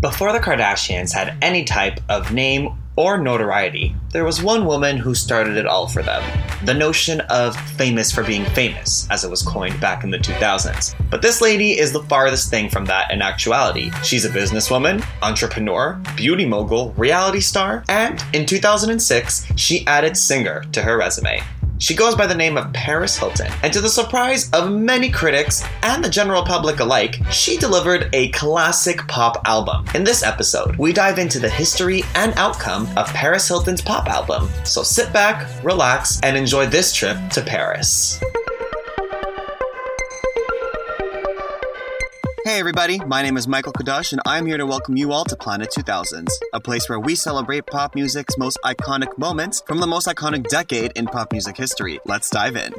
Before the Kardashians had any type of name or notoriety, there was one woman who started it all for them. The notion of famous for being famous, as it was coined back in the 2000s. But this lady is the farthest thing from that in actuality. She's a businesswoman, entrepreneur, beauty mogul, reality star, and in 2006, she added singer to her resume. She goes by the name of Paris Hilton, and to the surprise of many critics and the general public alike, she delivered a classic pop album. In this episode, we dive into the history and outcome of Paris Hilton's pop album. So sit back, relax, and enjoy this trip to Paris. Hey everybody, my name is Michael Kadosh, and I'm here to welcome you all to Planet 2000s, a place where we celebrate pop music's most iconic moments from the most iconic decade in pop music history. Let's dive in.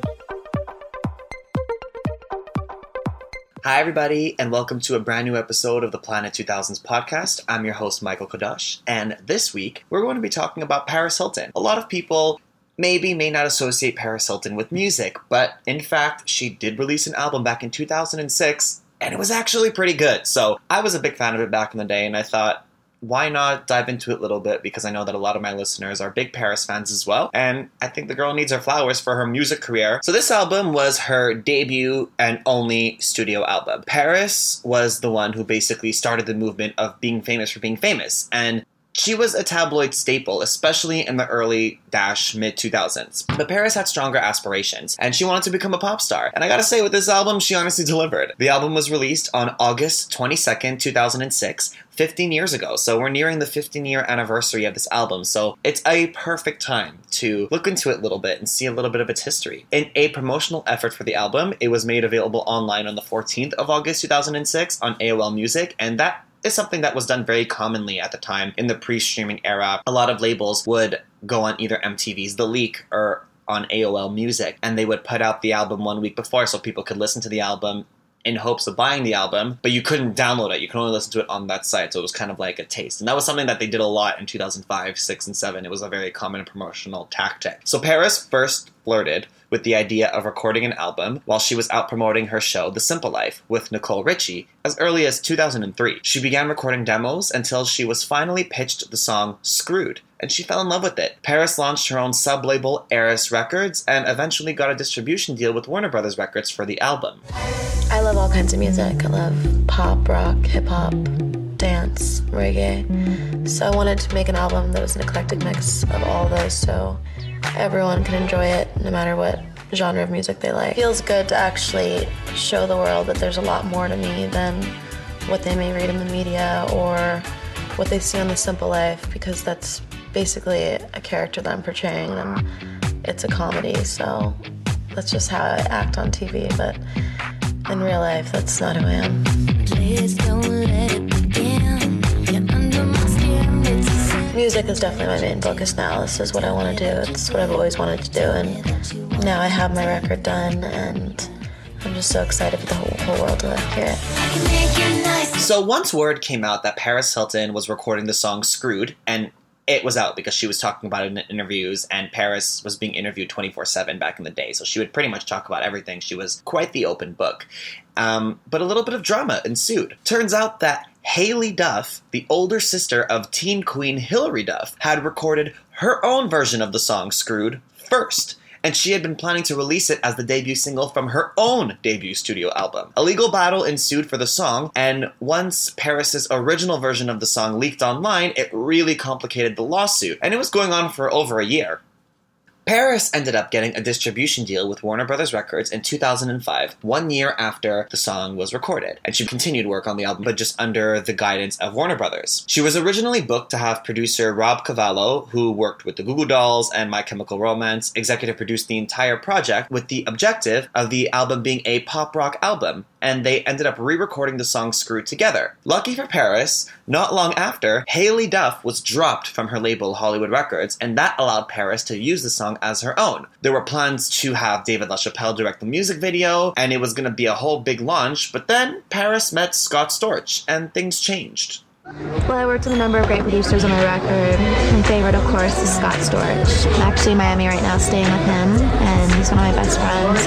Hi everybody, and welcome to a brand new episode of the Planet 2000s podcast. I'm your host, Michael Kadosh, and this week we're going to be talking about Paris Hilton. A lot of people may not associate Paris Hilton with music, but in fact, she did release an album back in 2006, and it was actually pretty good. So I was a big fan of it back in the day, and I thought, why not dive into it a little bit? Because I know that a lot of my listeners are big Paris fans as well. And I think the girl needs her flowers for her music career. So this album was her debut and only studio album. Paris was the one who basically started the movement of being famous for being famous. And she was a tabloid staple, especially in the early mid-2000s. But Paris had stronger aspirations, and she wanted to become a pop star. And I gotta say, with this album, she honestly delivered. The album was released on August 22nd, 2006, 15 years ago. So we're nearing the 15-year anniversary of this album, so it's a perfect time to look into it a little bit and see a little bit of its history. In a promotional effort for the album, it was made available online on the 14th of August, 2006 on AOL Music, and that is something that was done very commonly at the time in the pre-streaming era. A lot of labels would go on either MTV's The Leak or on AOL Music, and they would put out the album 1 week before so people could listen to the album in hopes of buying the album, but you couldn't download it. You could only listen to it on that site, so it was kind of like a taste. And that was something that they did a lot in 2005, 6, and 7. It was a very common promotional tactic. So Paris first flirted with the idea of recording an album while she was out promoting her show, The Simple Life, with Nicole Richie as early as 2003. She began recording demos until she was finally pitched the song Screwed, and she fell in love with it. Paris launched her own sub-label, Heiress Records, and eventually got a distribution deal with Warner Brothers Records for the album. I love all kinds of music. I love pop, rock, hip-hop, dance, reggae. So I wanted to make an album that was an eclectic mix of all those, so everyone can enjoy it, no matter what genre of music they like. It feels good to actually show the world that there's a lot more to me than what they may read in the media or what they see on The Simple Life, because that's basically a character that I'm portraying, and it's a comedy, so that's just how I act on TV, but in real life, that's not who I am. Please don't let it begin. You're under my skin, music is definitely my main focus now. This is what I want to do. It's what I've always wanted to do, and now I have my record done, and I'm just so excited for the whole world to hear it. So once word came out that Paris Hilton was recording the song Screwed, and it was out because she was talking about it in interviews, and Paris was being interviewed 24/7 back in the day, so she would pretty much talk about everything. She was quite the open book. But a little bit of drama ensued. Turns out that Hayley Duff, the older sister of teen queen Hilary Duff, had recorded her own version of the song Screwed first, and she had been planning to release it as the debut single from her own debut studio album. A legal battle ensued for the song, and once Paris's original version of the song leaked online, it really complicated the lawsuit, and it was going on for over a year. Paris ended up getting a distribution deal with Warner Brothers Records in 2005, 1 year after the song was recorded, and she continued work on the album, but just under the guidance of Warner Brothers. She was originally booked to have producer Rob Cavallo, who worked with the Goo Goo Dolls and My Chemical Romance, executive produce the entire project with the objective of the album being a pop rock album, and they ended up re-recording the song Screwed together. Lucky for Paris, not long after, Hayley Duff was dropped from her label Hollywood Records, and that allowed Paris to use the song as her own. There were plans to have David LaChapelle direct the music video, and it was going to be a whole big launch, but then Paris met Scott Storch, and things changed. Well, I worked with a number of great producers on my record. My favorite, of course, is Scott Storch. I'm actually in Miami right now staying with him, and he's one of my best friends,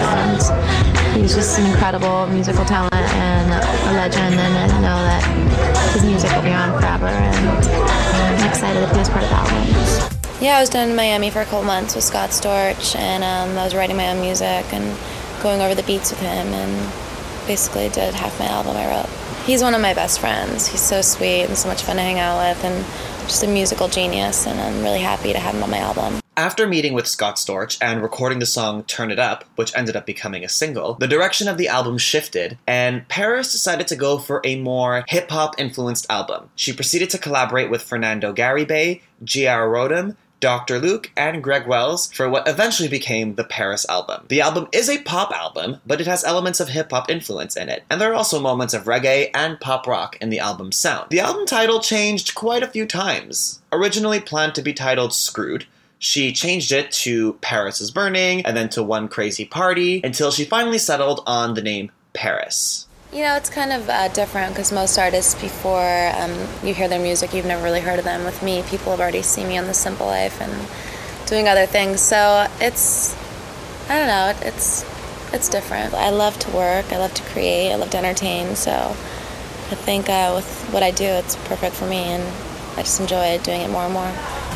and He's just an incredible musical talent and a legend, and I know that his music will be on forever, and I'm excited to be a part of that one. Yeah, I was down in Miami for a couple months with Scott Storch, and I was writing my own music and going over the beats with him, and basically did half my album I wrote. He's one of my best friends. He's so sweet and so much fun to hang out with, and just a musical genius, and I'm really happy to have him on my album. After meeting with Scott Storch and recording the song Turn It Up, which ended up becoming a single, the direction of the album shifted, and Paris decided to go for a more hip-hop-influenced album. She proceeded to collaborate with Fernando Garibay, G.R. Rodham, Dr. Luke, and Greg Wells for what eventually became the Paris album. The album is a pop album, but it has elements of hip-hop influence in it, and there are also moments of reggae and pop rock in the album's sound. The album title changed quite a few times. Originally planned to be titled Screwed, she changed it to Paris is Burning, and then to One Crazy Party, until she finally settled on the name Paris. You know, it's kind of different, because most artists, before you hear their music, you've never really heard of them. With me, people have already seen me on The Simple Life and doing other things. So it's, I don't know, it's different. I love to work, I love to create, I love to entertain. So I think with what I do, it's perfect for me, and I just enjoy doing it more and more.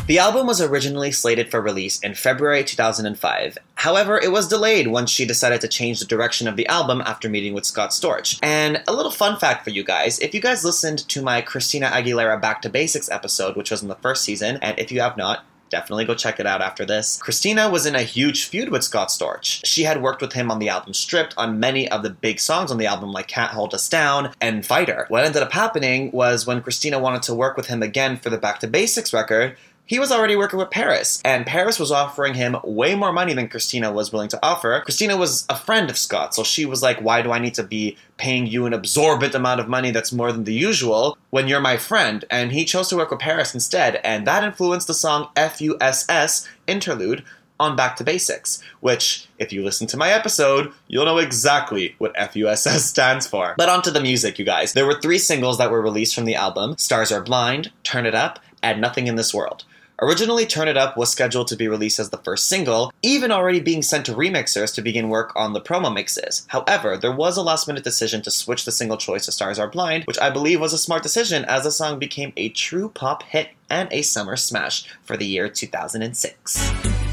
The album was originally slated for release in February 2005. However, it was delayed once she decided to change the direction of the album after meeting with Scott Storch. And a little fun fact for you guys, if you guys listened to my Christina Aguilera Back to Basics episode, which was in the first season, and if you have not, definitely go check it out after this. Christina was in a huge feud with Scott Storch. She had worked with him on the album Stripped, on many of the big songs on the album like Can't Hold Us Down and Fighter. What ended up happening was when Christina wanted to work with him again for the Back to Basics record, he was already working with Paris, and Paris was offering him way more money than Christina was willing to offer. Christina was a friend of Scott, so she was like, why do I need to be paying you an absorbent amount of money that's more than the usual when you're my friend? And he chose to work with Paris instead, and that influenced the song F.U.S.S. Interlude on Back to Basics, which, if you listen to my episode, you'll know exactly what F.U.S.S. stands for. But onto the music, you guys. There were 3 singles that were released from the album, Stars Are Blind, Turn It Up, and Nothing in This World. Originally, Turn It Up was scheduled to be released as the first single, even already being sent to remixers to begin work on the promo mixes. However, there was a last-minute decision to switch the single choice to Stars Are Blind, which I believe was a smart decision as the song became a true pop hit and a summer smash for the year 2006.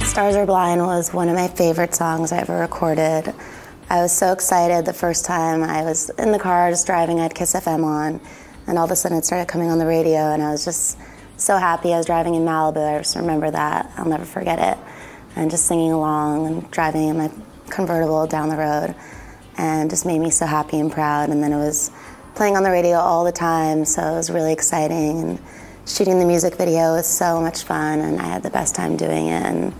Stars Are Blind was one of my favorite songs I ever recorded. I was so excited the first time I was in the car just driving, I had Kiss FM on, and all of a sudden it started coming on the radio, and I was just so happy. I was driving in Malibu, I just remember that, I'll never forget it, and just singing along and driving in my convertible down the road, and just made me so happy and proud. And then it was playing on the radio all the time, so it was really exciting, and shooting the music video was so much fun, and I had the best time doing it, and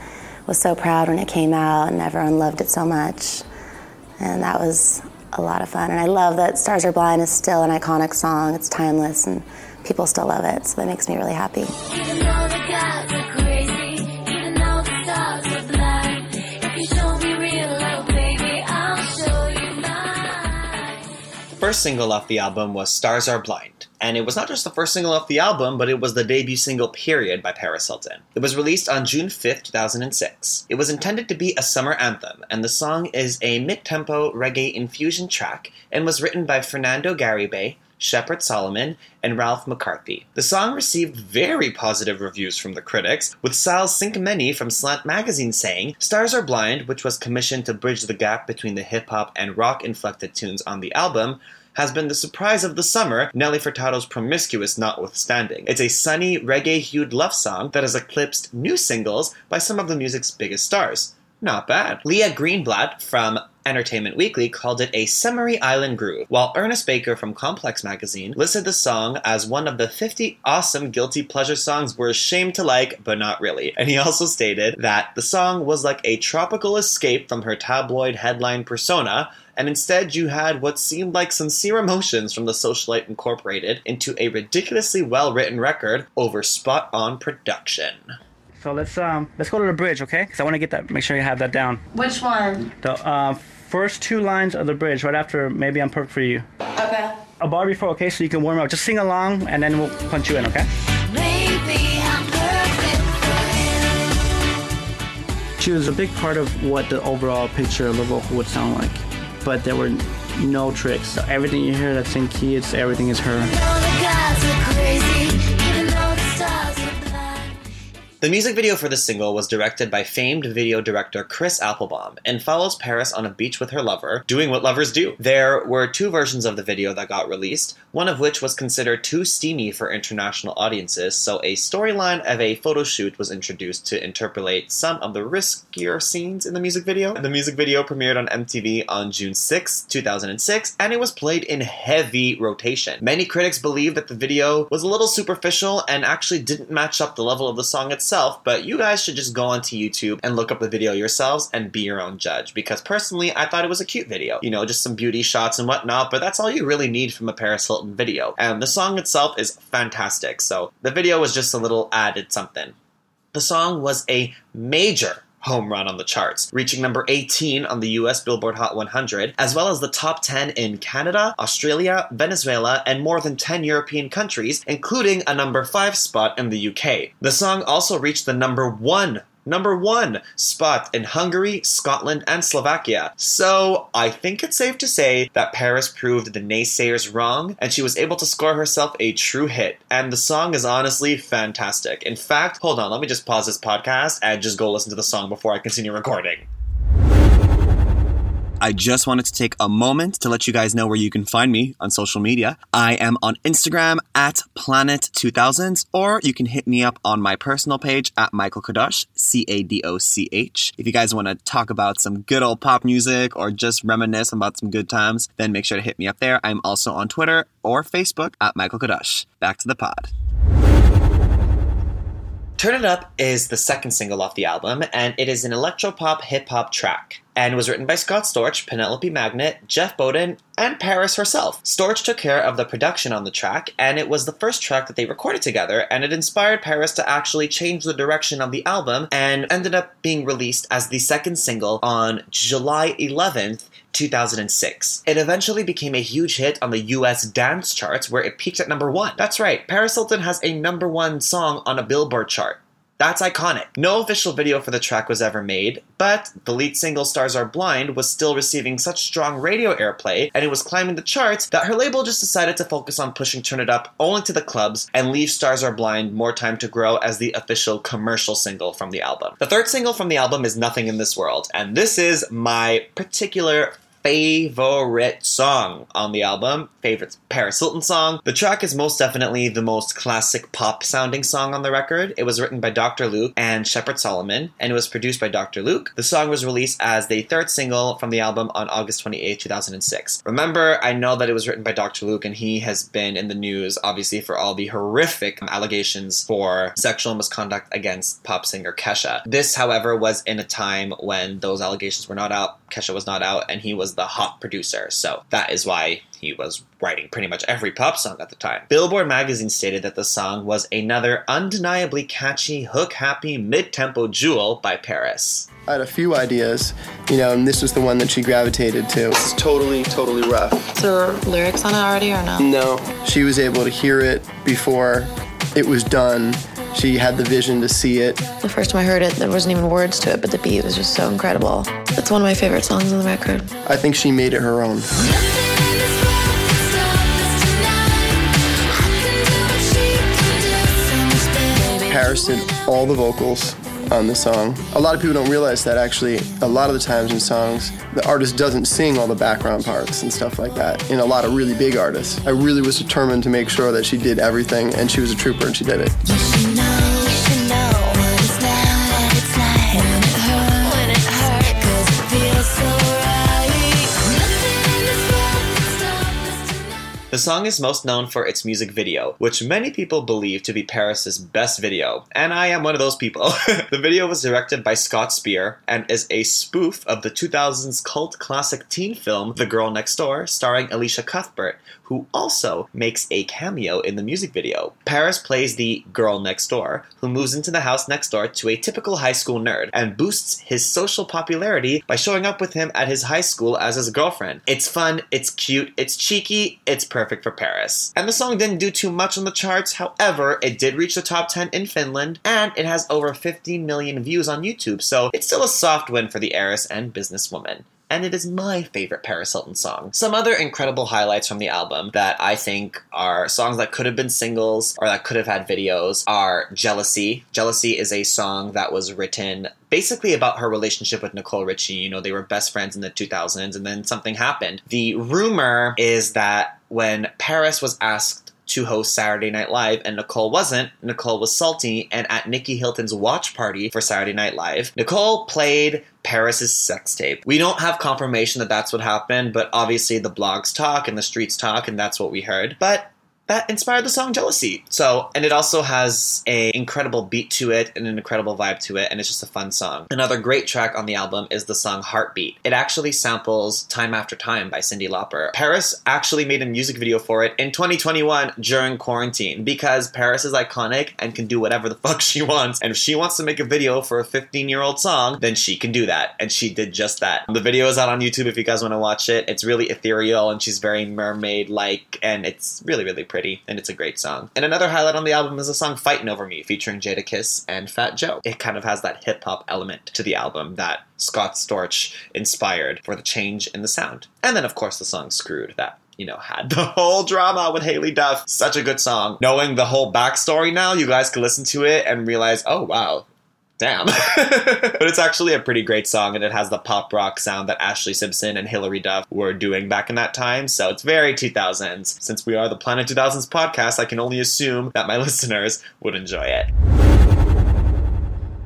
was so proud when it came out, and everyone loved it so much, and that was a lot of fun. And I love that Stars Are Blind is still an iconic song, it's timeless, and people still love it, so that makes me really happy. Even though the gods are crazy, even though the stars are blind, if you show me real love, baby, I'll show you mine. The first single off the album was Stars Are Blind, and it was not just the first single off the album, but it was the debut single period by Paris Hilton. It was released on June 5th, 2006. It was intended to be a summer anthem, and the song is a mid-tempo reggae infusion track, and was written by Fernando Garibay, Shepard Solomon, and Ralph McCarthy. The song received very positive reviews from the critics, with Sal Cinquemeni from Slant Magazine saying, Stars Are Blind, which was commissioned to bridge the gap between the hip-hop and rock-inflected tunes on the album, has been the surprise of the summer, Nelly Furtado's Promiscuous notwithstanding. It's a sunny, reggae-hued love song that has eclipsed new singles by some of the music's biggest stars. Not bad. Leah Greenblatt from Entertainment Weekly called it a summery island groove, while Ernest Baker from Complex Magazine listed the song as one of the 50 awesome guilty pleasure songs we're ashamed to like, but not really. And he also stated that the song was like a tropical escape from her tabloid headline persona, and instead you had what seemed like sincere emotions from the Socialite Incorporated into a ridiculously well-written record over spot-on production. So let's go to the bridge, okay? Because I want to get that, make sure you have that down. Which one? The first 2 lines of the bridge, right after Maybe I'm Perfect for You. Okay. A bar before, okay? So you can warm up. Just sing along, and then we'll punch you in, okay? Maybe I'm perfect for you. She was a big part of what the overall picture of a vocal would sound like. but there were no tricks. So everything you hear that's in key, it's everything is her. The music video for the single was directed by famed video director Chris Applebaum and follows Paris on a beach with her lover, doing what lovers do. There were two versions of the video that got released, one of which was considered too steamy for international audiences, so a storyline of a photo shoot was introduced to interpolate some of the riskier scenes in the music video. The music video premiered on MTV on June 6, 2006, and it was played in heavy rotation. Many critics believed that the video was a little superficial and actually didn't match up the level of the song itself. But you guys should just go onto YouTube and look up the video yourselves and be your own judge, because personally I thought it was a cute video, you know, just some beauty shots and whatnot, but that's all you really need from a Paris Hilton video, and the song itself is fantastic, so the video was just a little added something. The song was a major home run on the charts, reaching number 18 on the US Billboard Hot 100, as well as the top 10 in Canada, Australia, Venezuela, and more than 10 European countries, including a number 5 spot in the UK. The song also reached the number one spot in Hungary, Scotland, and Slovakia. So I think it's safe to say that Paris proved the naysayers wrong, and she was able to score herself a true hit. And the song is honestly fantastic. In fact, hold on, let me just pause this podcast and just go listen to the song before I continue recording. I just wanted to take a moment to let you guys know where you can find me on social media. I am on Instagram at Planet 2000s, or you can hit me up on my personal page at Michael Kadosh, C-A-D-O-C-H. If you guys want to talk about some good old pop music or just reminisce about some good times, then make sure to hit me up there. I'm also on Twitter or Facebook at Michael Kadosh. Back to the pod. Turn It Up is the second single off the album, and it is an electropop hip-hop track, and was written by Scott Storch, Penelope Magnet, Jeff Bowden, and Paris herself. Storch took care of the production on the track, and it was the first track that they recorded together, and it inspired Paris to actually change the direction of the album, and ended up being released as the second single on July 11th, 2006. It eventually became a huge hit on the US dance charts, where it peaked at number 1. That's right, Paris Hilton has a number 1 song on a Billboard chart. That's iconic. No official video for the track was ever made, but the lead single Stars Are Blind was still receiving such strong radio airplay, and it was climbing the charts, that her label just decided to focus on pushing Turn It Up only to the clubs and leave Stars Are Blind more time to grow as the official commercial single from the album. The third single from the album is Nothing in This World, and this is my particular favorite song on the album, favorite Paris Hilton song. The track is most definitely the most classic pop-sounding song on the record. It was written by Dr. Luke and Shepard Solomon, and it was produced by Dr. Luke. The song was released as the third single from the album on August 28, 2006. Remember, I know that it was written by Dr. Luke, and he has been in the news, obviously, for all the horrific allegations for sexual misconduct against pop singer Kesha. This, however, was in a time when those allegations were not out, Kesha was not out, and he was the hot producer, so that is why he was writing pretty much every pop song at the time. Billboard magazine stated that the song was another undeniably catchy, hook-happy, mid-tempo jewel by Paris. I had a few ideas, you know, and this was the one that she gravitated to. It's totally rough. So lyrics on it already or no? No. She was able to hear it before it was done. She had the vision to see it. The first time I heard it, there wasn't even words to it, but the beat was just so incredible. That's one of my favorite songs on the record. I think she made it her own. Paris did all the vocals on the song. A lot of people don't realize that actually, a lot of the times in songs, the artist doesn't sing all the background parts and stuff like that, in a lot of really big artists. I really was determined to make sure that she did everything, and she was a trooper and she did it. The song is most known for its music video, which many people believe to be Paris' best video, and I am one of those people. The video was directed by Scott Speer and is a spoof of the 2000s cult classic teen film The Girl Next Door, starring Alicia Cuthbert, who also makes a cameo in the music video. Paris plays the girl next door, who moves into the house next door to a typical high school nerd, and boosts his social popularity by showing up with him at his high school as his girlfriend. It's fun, it's cute, it's cheeky, it's perfect for Paris. And the song didn't do too much on the charts, however, it did reach the top 10 in Finland, and it has over 15 million views on YouTube, so it's still a soft win for the heiress and businesswoman. and it is my favorite Paris Hilton song. Some other incredible highlights from the album that I think are songs that could have been singles or that could have had videos are Jealousy. Jealousy is a song that was written basically about her relationship with Nicole Richie. You know, they were best friends in the 2000s, and then something happened. The rumor is that when Paris was asked to host Saturday Night Live and Nicole wasn't, Nicole was salty, and at Nikki Hilton's watch party for Saturday Night Live, Nicole played Paris's sex tape. We don't have confirmation that that's what happened, but obviously the blogs talk and the streets talk, and that's what we heard. But that inspired the song Jealousy. So, and it also has an incredible beat to it and an incredible vibe to it, and it's just a fun song. Another great track on the album is the song Heartbeat. It actually samples Time After Time by Cyndi Lauper. Paris actually made a music video for it in 2021 during quarantine, because Paris is iconic and can do whatever the fuck she wants. And if she wants to make a video for a 15-year-old song, then she can do that. And she did just that. The video is out on YouTube if you guys want to watch it. It's really ethereal, and she's very mermaid-like, and it's really, really pretty, and it's a great song. And another highlight on the album is the song Fightin' Over Me featuring Jadakiss and Fat Joe. It kind of has that hip-hop element to the album that Scott Storch inspired for the change in the sound. And then, of course, the song Screwed that, you know, had the whole drama with Hayley Duff. Such a good song. Knowing the whole backstory now, you guys can listen to it and realize, oh, wow, damn. But it's actually a pretty great song, and it has the pop rock sound that Ashley Simpson and Hilary Duff were doing back in that time, so it's very 2000s. Since we are the Planet 2000s podcast, I can only assume that my listeners would enjoy it.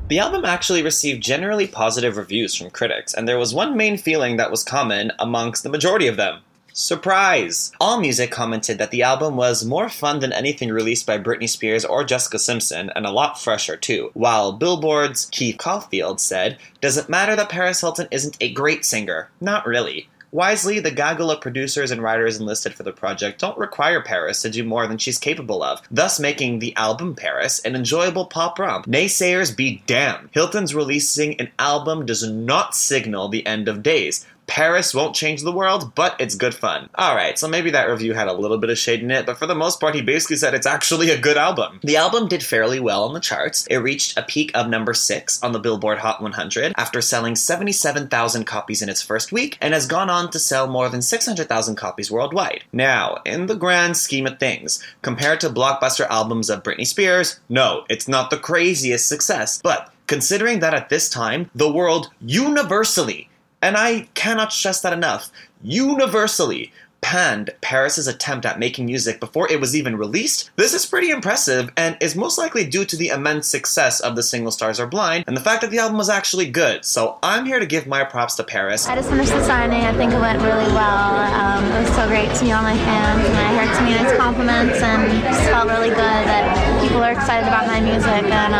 The album actually received generally positive reviews from critics, and there was one main feeling that was common amongst the majority of them. Surprise! AllMusic commented that the album was more fun than anything released by Britney Spears or Jessica Simpson, and a lot fresher too, while Billboard's Keith Caulfield said, "Does it matter that Paris Hilton isn't a great singer? Not really. Wisely, the gaggle of producers and writers enlisted for the project don't require Paris to do more than she's capable of, thus making the album Paris an enjoyable pop romp. Naysayers be damned. Hilton's releasing an album does not signal the end of days. Paris won't change the world, but it's good fun." Alright, so maybe that review had a little bit of shade in it, but for the most part, he basically said it's actually a good album. The album did fairly well on the charts. It reached a peak of number 6 on the Billboard Hot 100 after selling 77,000 copies in its first week, and has gone on to sell more than 600,000 copies worldwide. Now, in the grand scheme of things, compared to blockbuster albums of Britney Spears, no, it's not the craziest success, but considering that at this time, the world universally, and I cannot stress that enough, universally panned Paris's attempt at making music before it was even released, this is pretty impressive and is most likely due to the immense success of the single Stars Are Blind and the fact that the album was actually good. So I'm here to give my props to Paris. I just finished the signing. I think it went really well. It was so great to be on my fans, and I heard so many nice compliments, and it just felt really good that people are excited about my music. And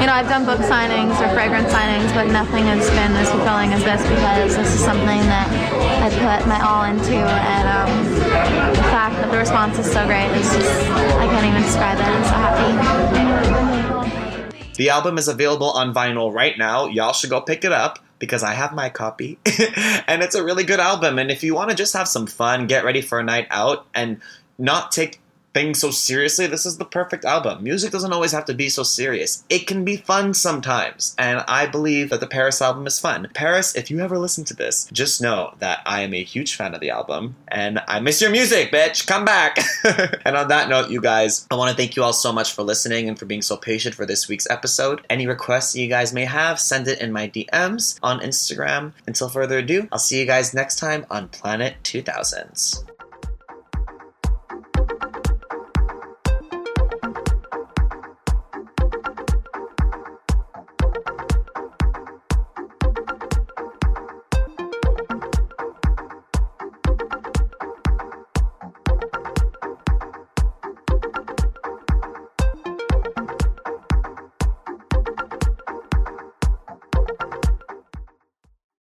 you know, I've done book signings or fragrance signings, but nothing has been as fulfilling as this, because this is something that I put my all into. And the fact that the response is so great is just, I can't even describe it. I'm so happy. The album is available on vinyl right now. Y'all should go pick it up, because I have my copy. And it's a really good album. And if you want to just have some fun, get ready for a night out, and not take things so seriously, this is the perfect album. Music doesn't always have to be so serious. It can be fun sometimes, and I believe that the Paris album is fun. Paris, if you ever listen to this, just know that I am a huge fan of the album, and I miss your music, bitch! Come back! And on that note, you guys, I want to thank you all so much for listening and for being so patient for this week's episode. Any requests you guys may have, send it in my DMs on Instagram. Until further ado, I'll see you guys next time on Planet 2000s.